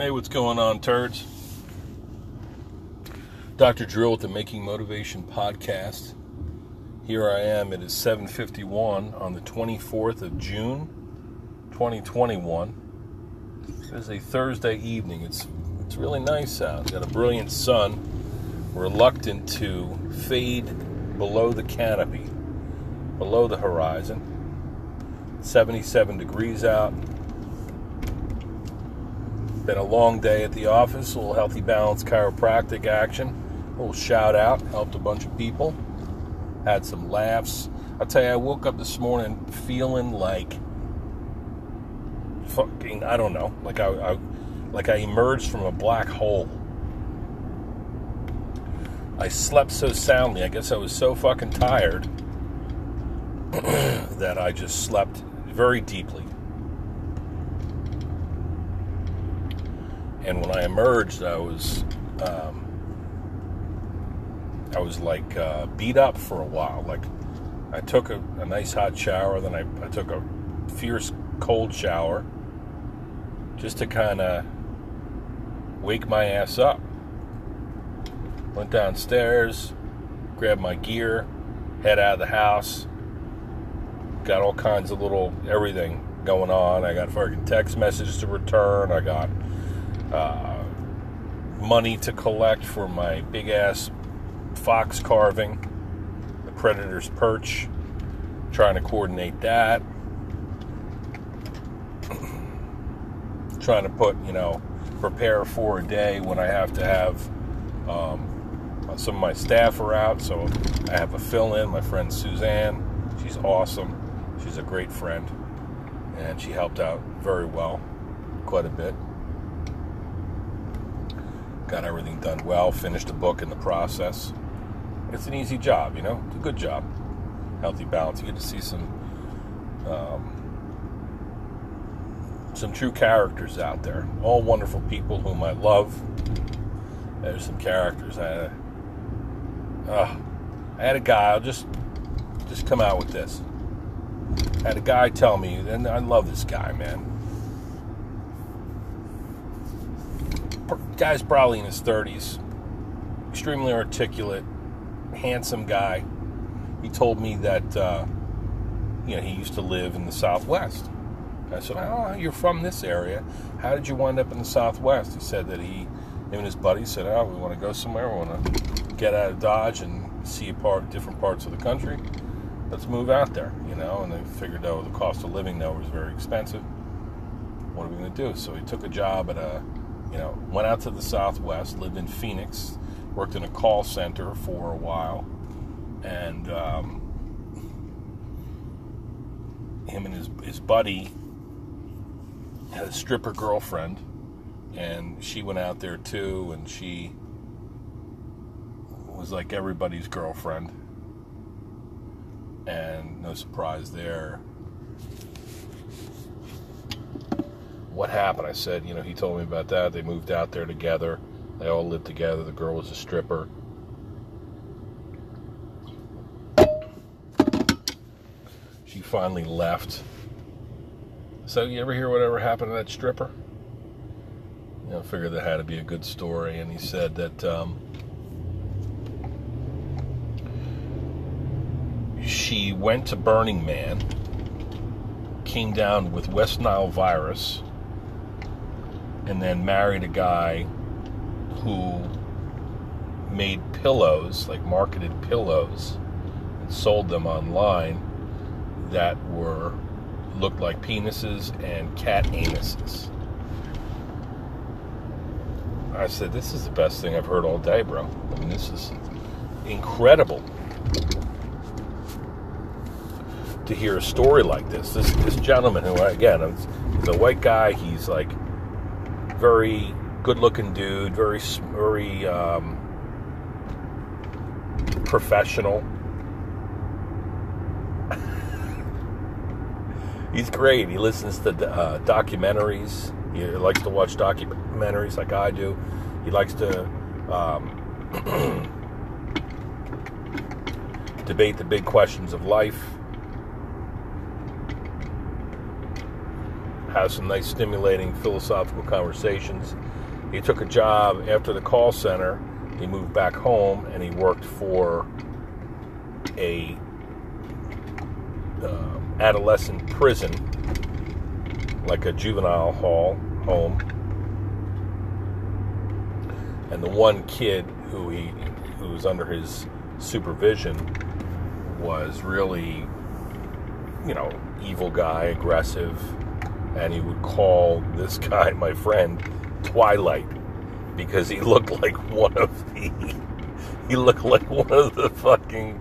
Hey, what's going on, turds? Dr. Drill with the Making Motivation podcast. Here I am. It is 7:51 on the 24th of June, 2021. It is a Thursday evening. It's really nice out. It's got a brilliant sun. Reluctant to fade below the canopy, below the horizon. 77 degrees out. Been a long day at the office, a little healthy balance chiropractic action, a little shout out, helped a bunch of people, had some laughs. I'll tell you, I woke up this morning feeling like fucking, I don't know, like I emerged from a black hole. I slept so soundly, I guess I was so fucking tired that I just slept very deeply. And when I emerged, I was beat up for a while. Like, I took a nice hot shower, then I took a fierce cold shower just to kind of wake my ass up. Went downstairs, grabbed my gear, head out of the house. Got all kinds of little everything going on. I got fucking text messages to return. I got money to collect for my big ass fox carving, the predator's perch, trying to coordinate that, trying to put, prepare for a day when I have to have, some of my staff are out, so I have a fill-in, my friend Suzanne. She's awesome, she's a great friend, and she helped out very well, quite a bit. Got everything done well, finished a book in the process. It's an easy job, it's a good job. Healthy balance. You get to see some true characters out there. All wonderful people whom I love. There's some characters. I had a guy, I'll just come out with this. I had a guy tell me, and I love this guy, man. Guy's probably in his 30s, extremely articulate, handsome guy. He told me that, he used to live in the Southwest. I said, oh, you're from this area. How did you wind up in the Southwest? He said that him and his buddy said, oh, we want to go somewhere. We want to get out of Dodge and see different parts of the country. Let's move out there, And they figured, oh, the cost of living, though, was very expensive. What are we going to do? So he took a job at a... went out to the Southwest, lived in Phoenix, worked in a call center for a while, and him and his buddy had a stripper girlfriend, and she went out there too, and she was like everybody's girlfriend, and no surprise there. What happened? I said, he told me about that. They moved out there together. They all lived together. The girl was a stripper. She finally left. So you ever hear whatever happened to that stripper? Figured that had to be a good story. And he said that she went to Burning Man, came down with West Nile virus, and then married a guy who made pillows, like marketed pillows, and sold them online that looked like penises and cat anuses. I said, this is the best thing I've heard all day, bro. I mean, this is incredible to hear a story like this. This gentleman who, again, is a white guy. He's like very good-looking dude, very professional. He's great. He listens to documentaries. He likes to watch documentaries like I do. He likes to debate the big questions of life. have some nice stimulating philosophical conversations. He took a job after the call center. He moved back home and he worked for a adolescent prison, like a juvenile home. And the one kid who was under his supervision was really, you know, evil guy, aggressive, and he would call this guy, my friend, Twilight, because he looked like one of the fucking,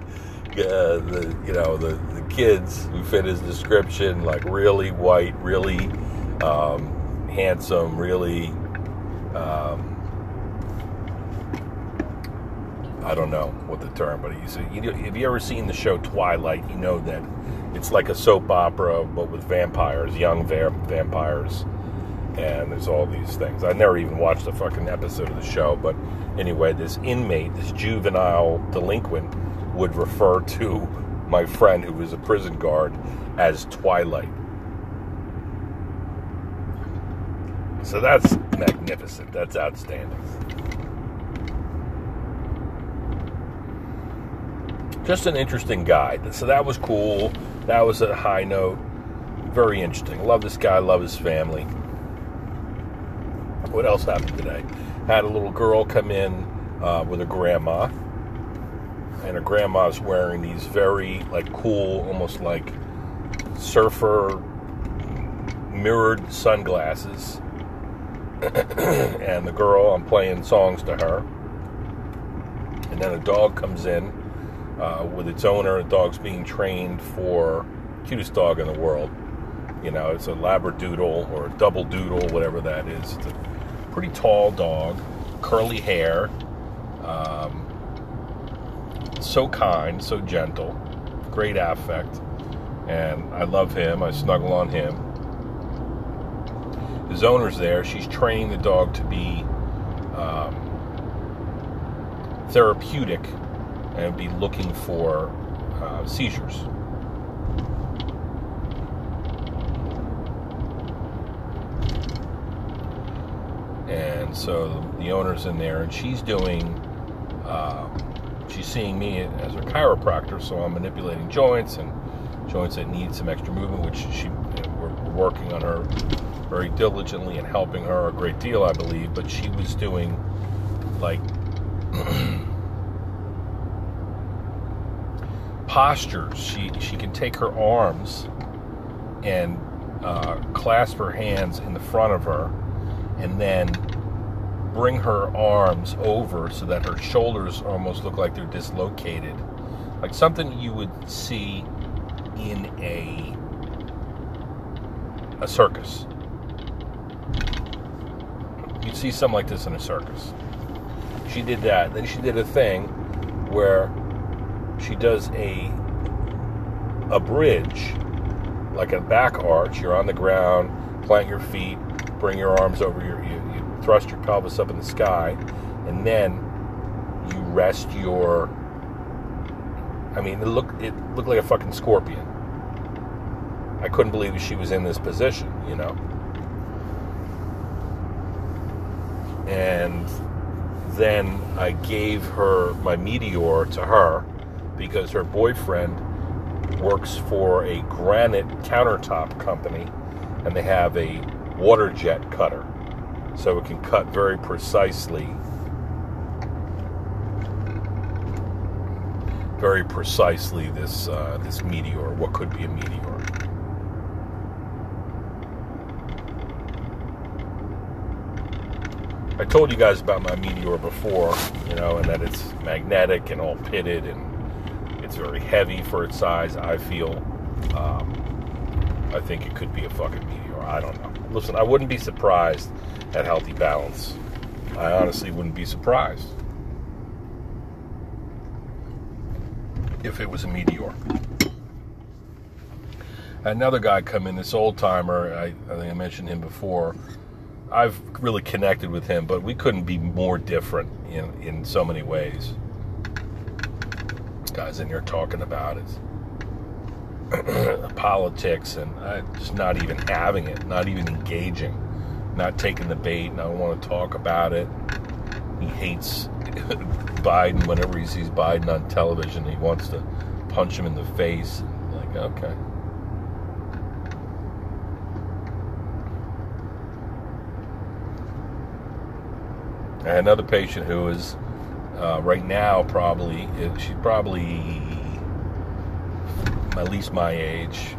the kids who fit his description, like really white, really handsome, really, I don't know what the term, but if you ever seen the show Twilight, you know that it's like a soap opera, but with vampires, young vampires, and there's all these things. I never even watched a fucking episode of the show, but anyway, this inmate, this juvenile delinquent, would refer to my friend, who was a prison guard, as Twilight. So that's magnificent. That's outstanding. Just an interesting guy. So that was cool. That was a high note. Very interesting. Love this guy. Love his family. What else happened today? Had a little girl come in with her grandma. And her grandma's wearing these very, like, cool, almost like surfer mirrored sunglasses. And the girl, I'm playing songs to her. And then a dog comes in. With its owner, the dog's being trained for cutest dog in the world. You know, it's a labradoodle or a double doodle, whatever that is. It's a pretty tall dog, curly hair, so kind, so gentle, great affect, and I love him. I snuggle on him. His owner's there. She's training the dog to be therapeutic and be looking for seizures. And so the owner's in there, and she's doing, she's seeing me as her chiropractor, so I'm manipulating joints, and joints that need some extra movement, which we're working on her very diligently and helping her a great deal, I believe, but she was doing, like, postures. She can take her arms and clasp her hands in the front of her, and then bring her arms over so that her shoulders almost look like they're dislocated, like something you would see in a circus. You'd see something like this in a circus. She did that. Then she did a thing where she does a bridge, like a back arch. You're on the ground, plant your feet, bring your arms over, you thrust your pelvis up in the sky, and then you rest your, I mean, it looked like a fucking scorpion. I couldn't believe she was in this position, you know. And then I gave her my meteor to her, because her boyfriend works for a granite countertop company, and they have a water jet cutter, so it can cut very precisely, this this meteor, what could be a meteor. I told you guys about my meteor before, you know, and that it's magnetic and all pitted, and it's very heavy for its size, I feel. I think it could be a fucking meteor. I don't know. Listen, I wouldn't be surprised at healthy balance. I honestly wouldn't be surprised if it was a meteor. Another guy come in, this old-timer. I think I mentioned him before. I've really connected with him, but we couldn't be more different in so many ways. Guys in here talking about it. politics, and just not even having it, not even engaging, not taking the bait, not want to talk about it. He hates Biden. Whenever he sees Biden on television, he wants to punch him in the face. Like, okay. I had another patient who is right now she's probably at least my age,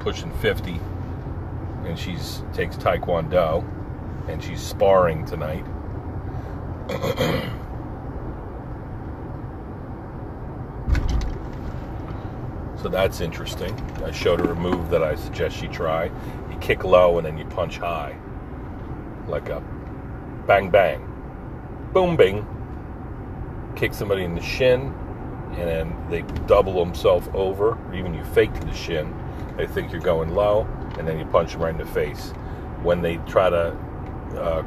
pushing 50, and she's takes Taekwondo, and she's sparring tonight. So that's interesting. I showed her a move that I suggest she try. You kick low and then you punch high, like a bang bang, boom bing. Kick somebody in the shin, and then they double themselves over, or even you fake to the shin, they think you're going low, and then you punch them right in the face. When they try to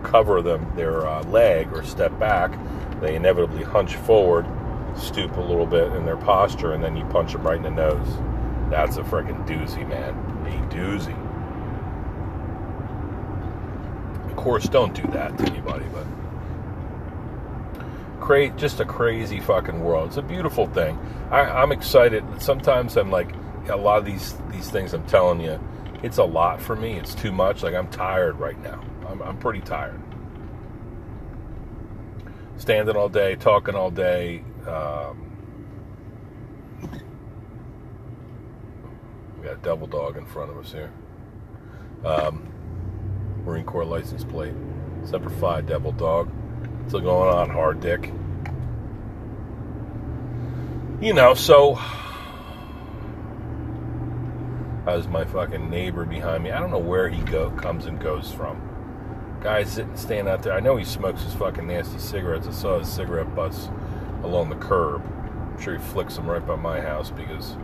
cover them, their leg, or step back, they inevitably hunch forward, stoop a little bit in their posture, and then you punch them right in the nose. That's a freaking doozy, man. A doozy. Of course, don't do that to anybody, but... just a crazy fucking world. It's a beautiful thing. I'm excited. Sometimes I'm like, a lot of these things I'm telling you, it's a lot for me. It's too much. Like, I'm tired right now. I'm pretty tired. Standing all day, talking all day. We got a double dog in front of us here. Marine Corps license plate. Semper Fi, double dog. Still going on, hard dick. You know, so... How's my fucking neighbor behind me? I don't know where he comes and goes from. Guy's sitting, standing out there. I know he smokes his fucking nasty cigarettes. I saw his cigarette butts along the curb. I'm sure he flicks them right by my house because...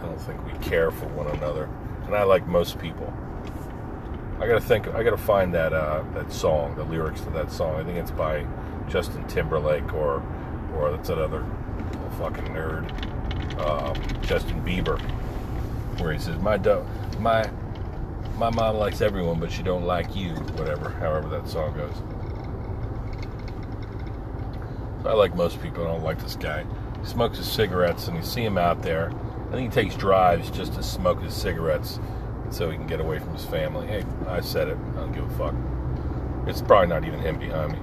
I don't think we care for one another. And I like most people. I gotta find that song, the lyrics to that song. I think it's by Justin Timberlake or that's another little fucking nerd, Justin Bieber, where he says, my mom likes everyone, but she don't like you, whatever, however that song goes. So I like most people. I don't like this guy. He smokes his cigarettes, and you see him out there. I think he takes drives just to smoke his cigarettes, so he can get away from his family. Hey, I said it. I don't give a fuck. It's probably not even him behind me.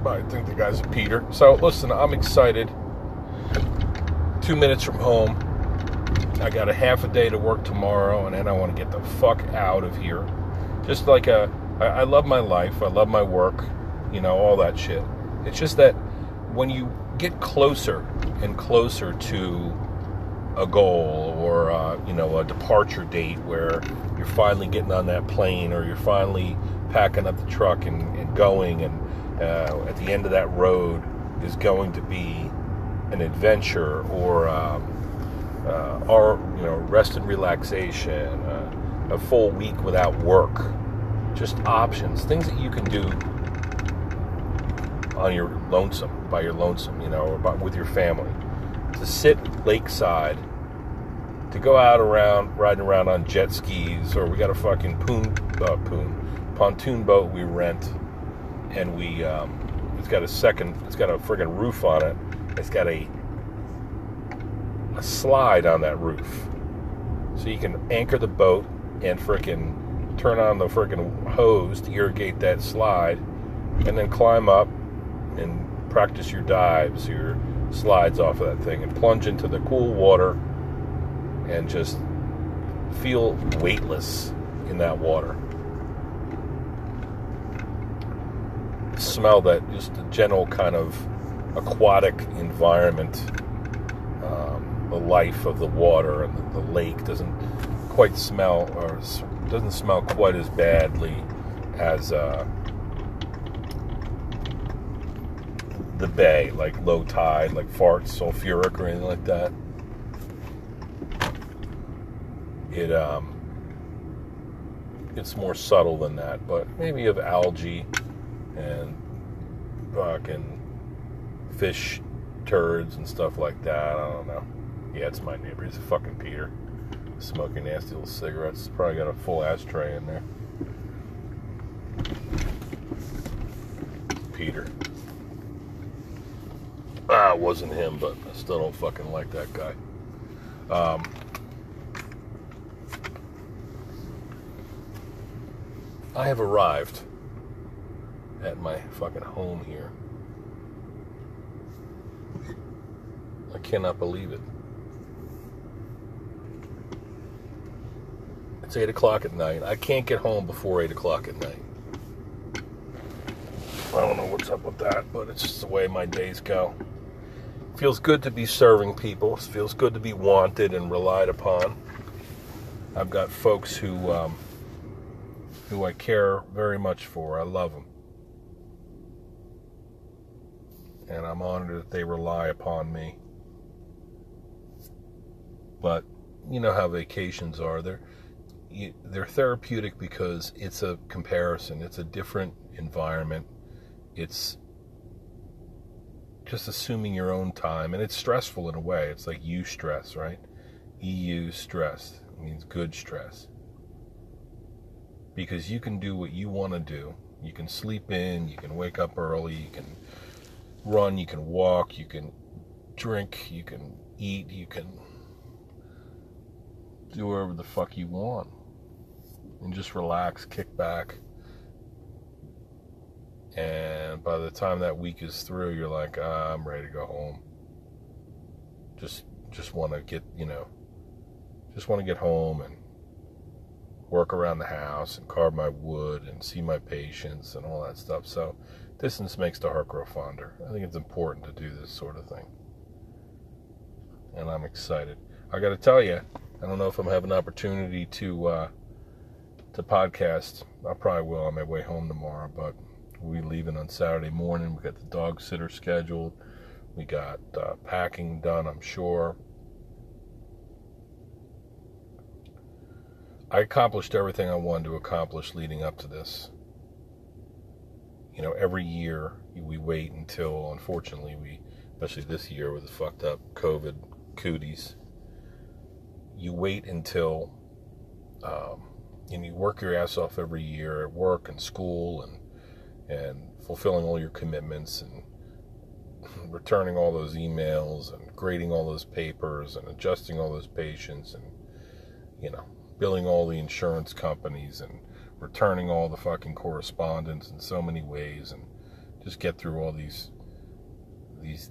But I think the guy's a Peter. So, listen, I'm excited. 2 minutes from home. I got a half a day to work tomorrow, and then I want to get the fuck out of here. Just like I love my life. I love my work. You know, all that shit. It's just that when you get closer and closer to a goal or, a departure date where you're finally getting on that plane or you're finally packing up the truck and going, and at the end of that road is going to be an adventure or rest and relaxation, a full week without work, just options, things that you can do on your lonesome, or with your family. To sit lakeside, to go out riding around on jet skis, or we got a fucking pontoon boat we rent, and we it's got a friggin' roof on it. It's got a slide on that roof, so you can anchor the boat and friggin' turn on the friggin' hose to irrigate that slide, and then climb up and practice your dives, your slides off of that thing, and plunge into the cool water and just feel weightless in that water. Smell that, just a general kind of aquatic environment. The life of the water and the lake doesn't smell quite as badly as the bay, like low tide, like farts, sulfuric, or anything like that. It's more subtle than that, but maybe of algae and fucking fish turds and stuff like that. I don't know. Yeah, it's my neighbor. He's a fucking Peter. Smoking nasty little cigarettes. He's probably got a full ashtray in there. Peter. Ah, it wasn't him, but I still don't fucking like that guy. I have arrived at my fucking home here. I cannot believe it. It's 8 o'clock at night. I can't get home before 8 o'clock at night. I don't know what's up with that, but it's just the way my days go. It feels good to be serving people. It feels good to be wanted and relied upon. I've got folks who I care very much for. I love them. And I'm honored that they rely upon me. But you know how vacations are. They're therapeutic because it's a comparison. It's a different environment. It's just assuming your own time. And it's stressful in a way. It's like you stress, right? EU stress. It means good stress. Because you can do what you want to do. You can sleep in. You can wake up early. You can run. You can walk. You can drink. You can eat. You can do whatever the fuck you want. And just relax. Kick back. And by the time that week is through, you're like, I'm ready to go home. Just want to get, just want to get home and work around the house and carve my wood and see my patients and all that stuff. So distance makes the heart grow fonder. I think it's important to do this sort of thing. And I'm excited. I got to tell you, I don't know if I'm having an opportunity to podcast. I probably will on my way home tomorrow, but we're leaving on Saturday morning. We got the dog sitter scheduled. We got packing done, I'm sure. I accomplished everything I wanted to accomplish leading up to this. Every year we wait until, unfortunately, especially this year with the fucked up COVID cooties, you wait until, and you work your ass off every year at work and school and fulfilling all your commitments and returning all those emails and grading all those papers and adjusting all those patients and, billing all the insurance companies and returning all the fucking correspondence in so many ways and just get through all these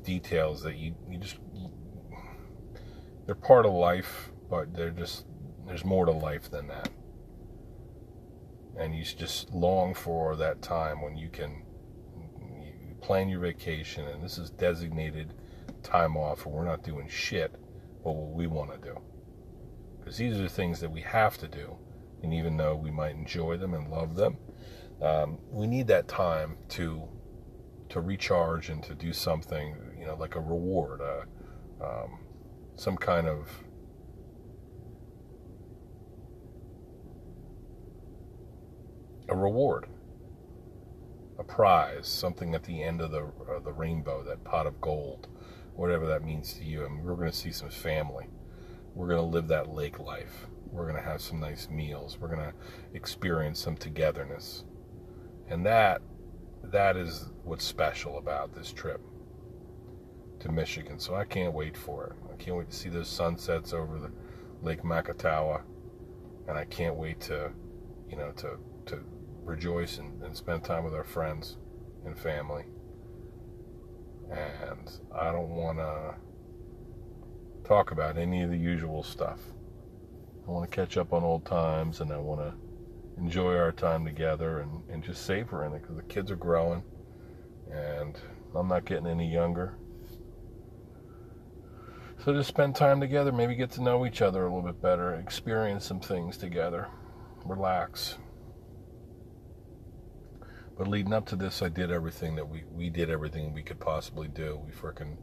details that you they're part of life, but there's more to life than that. And you just long for that time when you can plan your vacation and this is designated time off and we're not doing shit but what we want to do. Because these are the things that we have to do. And even though we might enjoy them and love them, we need that time to recharge and to do something, like a reward, some kind of a reward, a prize, something at the end of the rainbow, that pot of gold, whatever that means to you. And we're going to see some family. We're going to live that lake life. We're going to have some nice meals. We're going to experience some togetherness. And that is what's special about this trip to Michigan. So I can't wait for it. I can't wait to see those sunsets over the Lake Macatawa. And I can't wait to rejoice and spend time with our friends and family. And I don't want to talk about any of the usual stuff. I want to catch up on old times and I want to enjoy our time together and just savor in it because the kids are growing and I'm not getting any younger. So just spend time together, maybe get to know each other a little bit better, experience some things together, relax. But leading up to this, I did everything that we did everything we could possibly do. We frickin'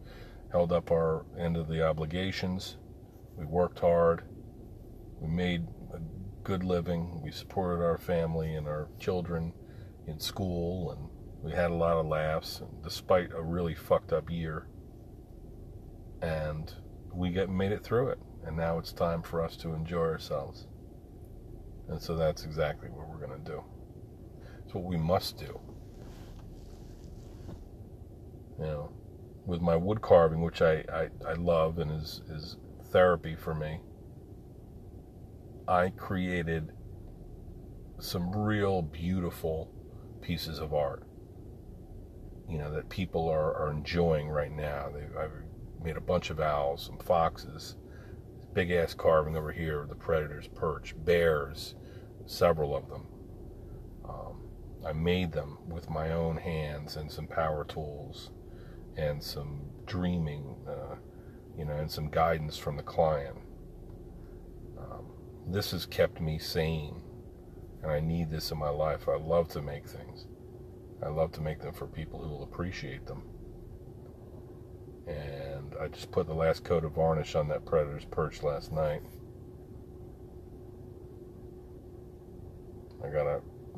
held up our end of the obligations. We worked hard. We made a good living. We supported our family and our children in school. And we had a lot of laughs. And despite a really fucked up year, and we made it through it, and now it's time for us to enjoy ourselves. And so that's exactly what we're going to do. It's what we must do. You know, with my wood carving, which I love and is therapy for me, I created some real beautiful pieces of art, you know, that people are enjoying right now. I've made a bunch of owls, some foxes, big ass carving over here of the predator's perch, bears, several of them. I made them with my own hands and some power tools and some dreaming, you know, and some guidance from the client. This has kept me sane, and I need this in my life. I love to make things. I love to make them for people who will appreciate them. And I just put the last coat of varnish on that predator's perch last night.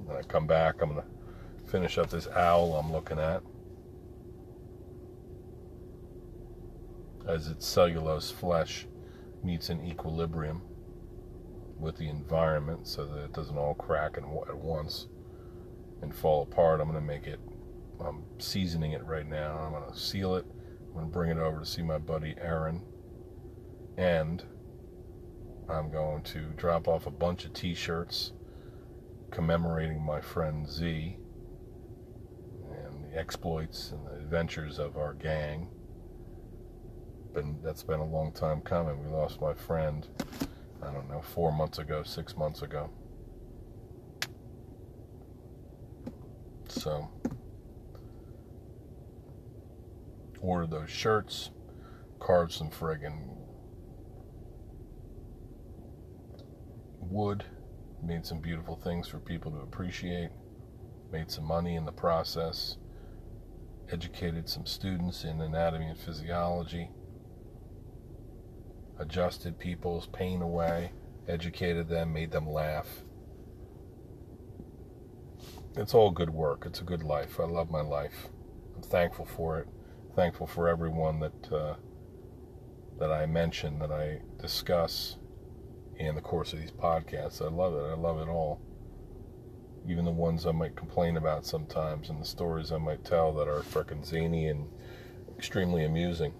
When I come back, I'm going to finish up this owl I'm looking at, as its cellulose flesh meets in equilibrium with the environment so that it doesn't all crack at once and fall apart. I'm going to make it, I'm seasoning it right now. I'm going to seal it. I'm going to bring it over to see my buddy Aaron. And I'm going to drop off a bunch of t-shirts commemorating my friend Z and the exploits and the adventures of our gang. That's been a long time coming. We lost my friend, I don't know, 6 months ago. So, ordered those shirts, carved some friggin' wood, made some beautiful things for people to appreciate, made some money in the process, educated some students in anatomy and physiology, adjusted people's pain away, educated them, made them laugh. It's all good work. It's a good life. I love my life. I'm thankful for it. Thankful for everyone that I mention, that I discuss in the course of these podcasts. I love it. I love it all. Even the ones I might complain about sometimes, and the stories I might tell that are frickin' zany and extremely amusing.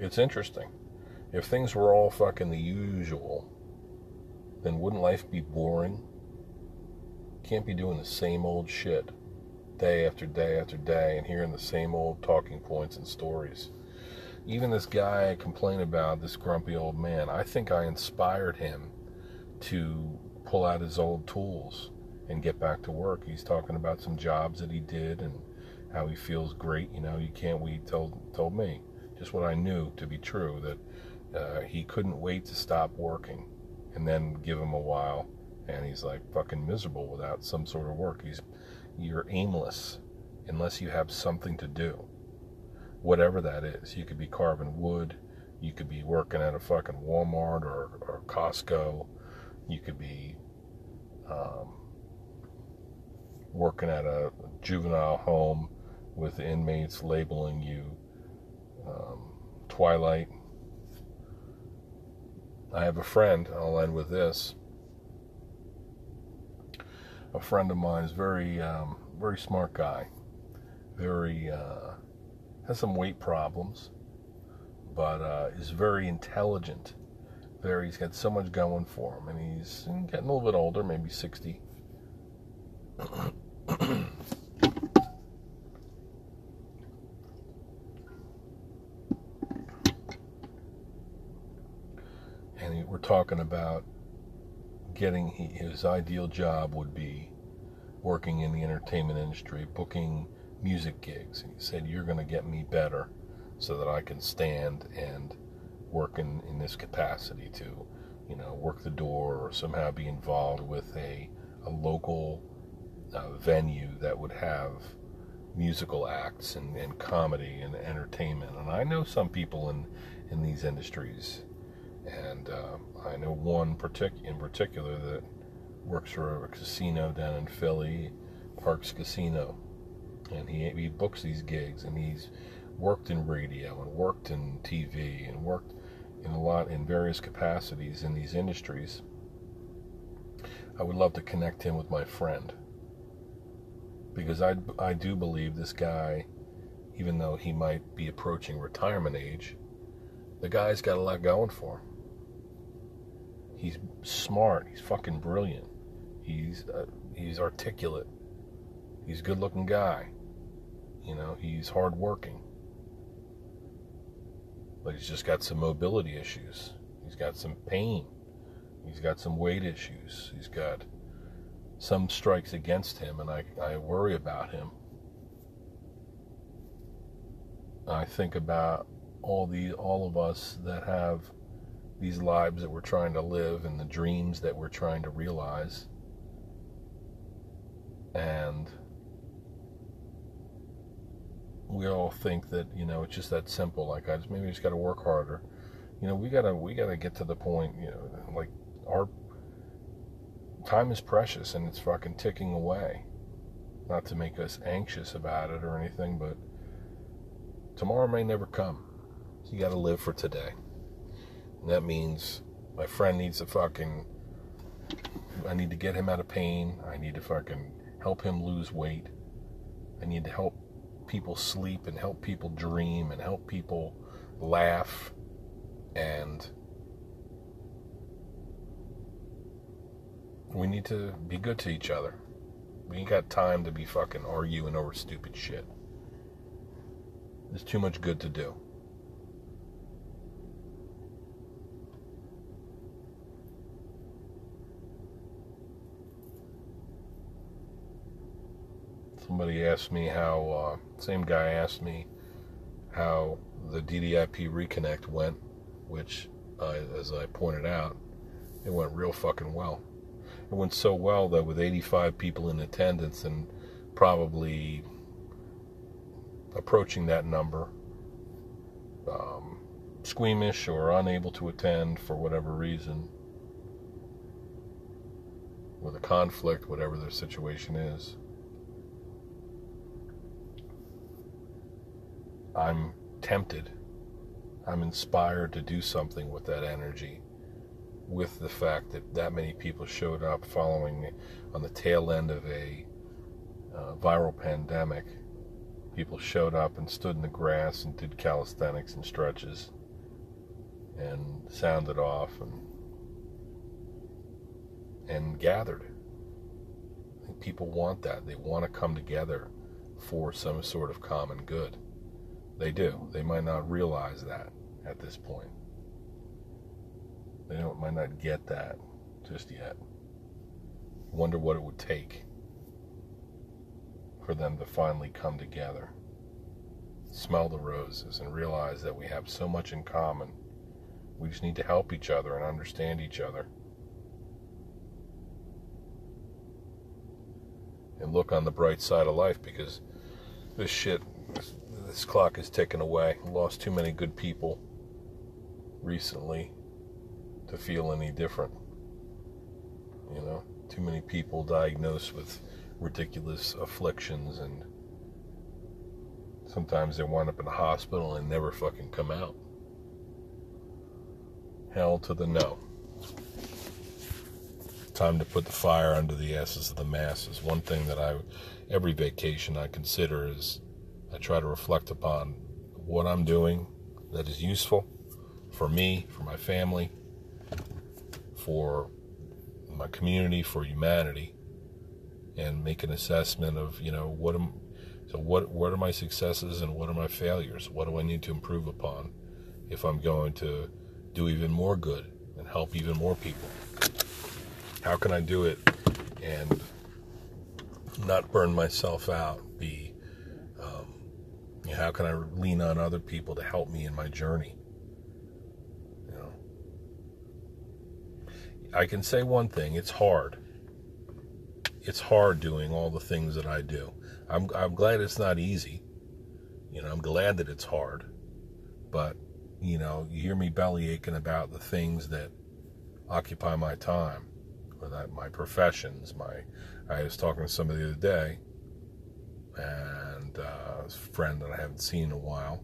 It's interesting. If things were all fucking the usual, then wouldn't life be boring? Can't be doing the same old shit day after day after day and hearing the same old talking points and stories. Even this guy I complain about, this grumpy old man, I think I inspired him to pull out his old tools and get back to work. He's talking about some jobs that he did and how he feels great. You know, you can't wait, told me. Just what I knew to be true, that he couldn't wait to stop working, and then give him a while, and he's like fucking miserable without some sort of work. You're aimless unless you have something to do, whatever that is. You could be carving wood, you could be working at a fucking Walmart or Costco, you could be working at a juvenile home with inmates labeling you Twilight. I have a friend, I'll end with this. A friend of mine is very, very smart guy. Very, has some weight problems, but is very intelligent. He's got so much going for him, and he's getting a little bit older, maybe 60. We're talking about getting his ideal job would be working in the entertainment industry, booking music gigs. And he said, "You're going to get me better so that I can stand and work in this capacity to, you know, work the door or somehow be involved with a local venue that would have musical acts and comedy and entertainment." And I know some people in these industries. And I know one in particular that works for a casino down in Philly, Parx Casino. and he books these gigs, and he's worked in radio and worked in TV and worked in a lot in various capacities in these industries. I would love to connect him with my friend, because I do believe this guy, even though he might be approaching retirement age, the guy's got a lot going for him. He's smart. He's fucking brilliant. He's articulate. He's a good-looking guy. You know, he's hard-working. But he's just got some mobility issues. He's got some pain. He's got some weight issues. He's got some strikes against him, and I worry about him. I think about all of us that have these lives that we're trying to live and the dreams that we're trying to realize. And we all think that, you know, it's just that simple. Like, maybe I just got to work harder. You know, we gotta get to the point, you know, like, our time is precious and it's fucking ticking away. Not to make us anxious about it or anything, but tomorrow may never come. So you got to live for today. And that means my friend needs a fucking... I need to get him out of pain. I need to fucking help him lose weight. I need to help people sleep and help people dream and help people laugh and... We need to be good to each other. We ain't got time to be fucking arguing over stupid shit. There's too much good to do. Somebody asked me how, same guy asked me how the DDIP reconnect went, which, as I pointed out, it went real fucking well. It went so well that with 85 people in attendance and probably approaching that number, squeamish or unable to attend for whatever reason, with a conflict, whatever their situation is, I'm tempted, I'm inspired to do something with that energy, with the fact that that many people showed up following on the tail end of a viral pandemic. People showed up and stood in the grass and did calisthenics and stretches and sounded off and gathered. I think people want that. They want to come together for some sort of common good. They do. They might not realize that at this point. They might not get that just yet. Wonder what it would take for them to finally come together, smell the roses, and realize that we have so much in common. We just need to help each other and understand each other. And look on the bright side of life, because this shit, this clock is ticking away. I lost too many good people recently to feel any different. You know, too many people diagnosed with ridiculous afflictions, and sometimes they wind up in a hospital and never fucking come out. Hell to the no. Time to put the fire under the asses of the masses. One thing that every vacation I consider is I try to reflect upon what I'm doing that is useful for me, for my family, for my community, for humanity, and make an assessment of, you know, what are my successes and what are my failures? What do I need to improve upon if I'm going to do even more good and help even more people? How can I do it and not burn myself out? How can I lean on other people to help me in my journey? You know, I can say one thing: it's hard. It's hard doing all the things that I do. I'm glad it's not easy. You know, I'm glad that it's hard. But, you know, you hear me belly aching about the things that occupy my time, or that my professions. I was talking to somebody the other day, and and his friend that I haven't seen in a while.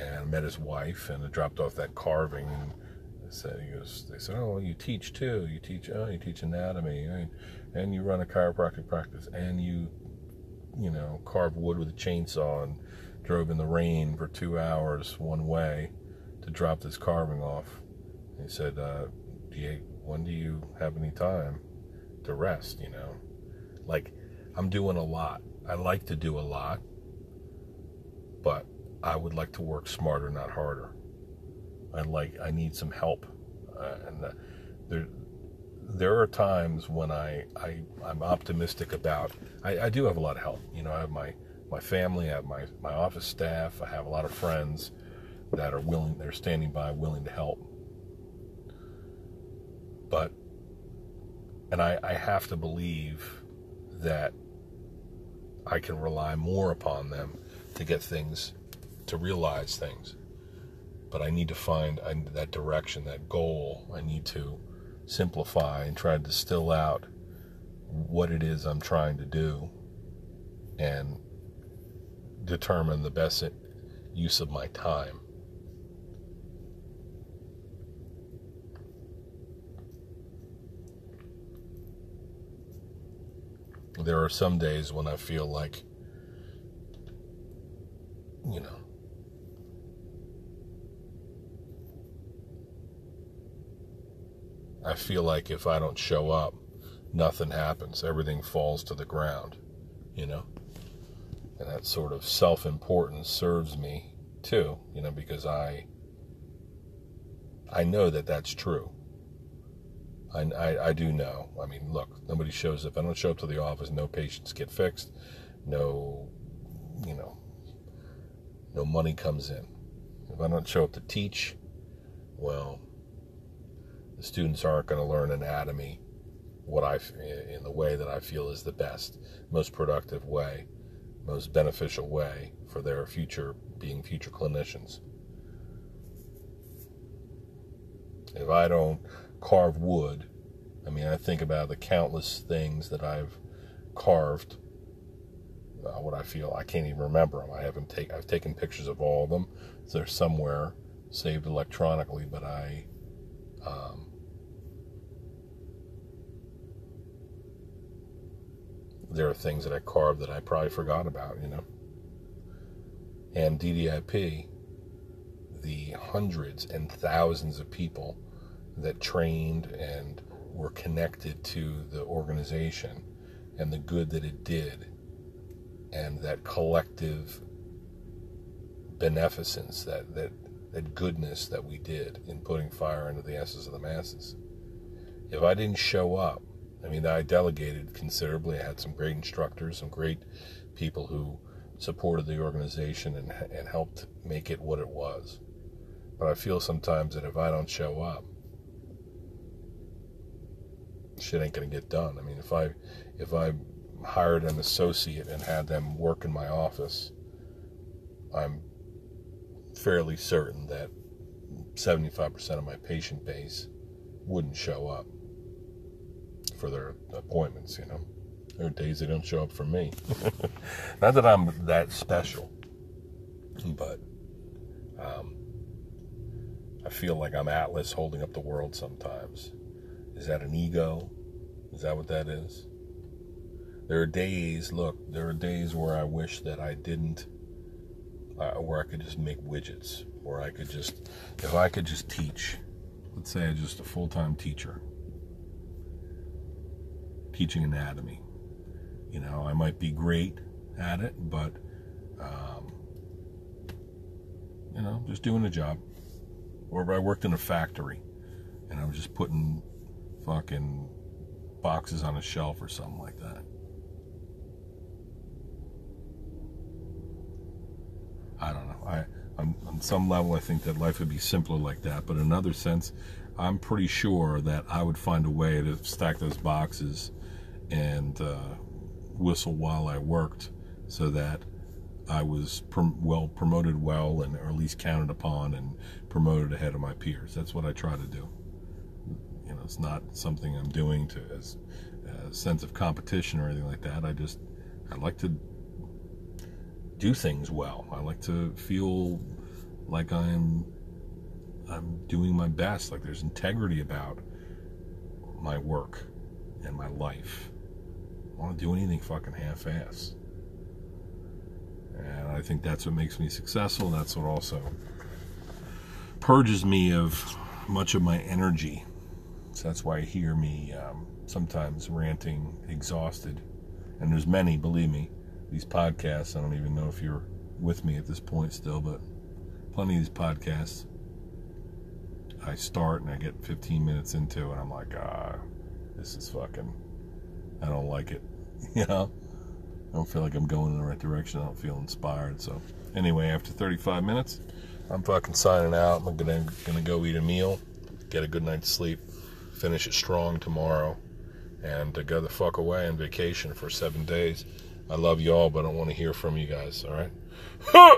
And I met his wife, and I dropped off that carving. And they said, "Oh, you teach too. You teach anatomy, and you run a chiropractic practice, and you carve wood with a chainsaw." And drove in the rain for 2 hours one way to drop this carving off. And he said, "When do you have any time to rest?" You know, like, I'm doing a lot. I like to do a lot, but I would like to work smarter, not harder. I need some help. There are times when I'm optimistic about, I do have a lot of help. You know, I have my family, I have my office staff, I have a lot of friends that are willing, they're standing by, willing to help. But, and I have to believe that I can rely more upon them to get things, to realize things. But I need to find that direction, that goal. I need to simplify and try to distill out what it is I'm trying to do and determine the best use of my time. There are some days when I feel like, you know, I feel like if I don't show up, nothing happens. Everything falls to the ground, you know. And that sort of self-importance serves me too, you know, because I know that that's true. I do know. I mean, look, nobody shows up. I don't show up to the office. No patients get fixed. No, you know, no money comes in. If I don't show up to teach, well, the students aren't going to learn anatomy in the way that I feel is the best, most productive way, most beneficial way for their future, being future clinicians. If I don't carve wood, I mean, I think about the countless things that I've carved, what I feel, I can't even remember them. I've taken pictures of all of them. They're somewhere saved electronically, but there are things that I carved that I probably forgot about, you know. And DDIP, the hundreds and thousands of people that trained and were connected to the organization and the good that it did, and that collective beneficence, that goodness that we did in putting fire into the asses of the masses. If I didn't show up, I mean, I delegated considerably. I had some great instructors, some great people who supported the organization and helped make it what it was. But I feel sometimes that if I don't show up, shit ain't gonna get done. I mean, if I hired an associate and had them work in my office, I'm fairly certain that 75% of my patient base wouldn't show up for their appointments, you know. There are days they don't show up for me. Not that I'm that special, but I feel like I'm Atlas holding up the world sometimes. Is that an ego? Is that what that is? There are days where I wish that I didn't, where I could just make widgets, or if I could just teach. Let's say I'm just a full-time teacher, teaching anatomy. You know, I might be great at it, but, you know, just doing a job. Or if I worked in a factory and I was just putting fucking boxes on a shelf or something like that. I don't know. On some level, I think that life would be simpler like that. But in another sense, I'm pretty sure that I would find a way to stack those boxes and whistle while I worked, so that I was promoted well, and or at least counted upon and promoted ahead of my peers. That's what I try to do. You know, it's not something I'm doing to as a sense of competition or anything like that. I like to do things well. I like to feel like I'm doing my best, like there's integrity about my work and my life. I don't want to do anything fucking half-ass. And I think that's what makes me successful, and that's what also purges me of much of my energy. So that's why you hear me sometimes ranting, exhausted. And there's many, believe me, these podcasts. I don't even know if you're with me at this point still, but plenty of these podcasts I start and I get 15 minutes into, and I'm like, this is fucking, I don't like it, you know? I don't feel like I'm going in the right direction. I don't feel inspired. So anyway, after 35 minutes, I'm fucking signing out. I'm gonna go eat a meal, get a good night's sleep, finish it strong tomorrow, and go the fuck away on vacation for 7 days. I love y'all, but I don't want to hear from you guys, all right?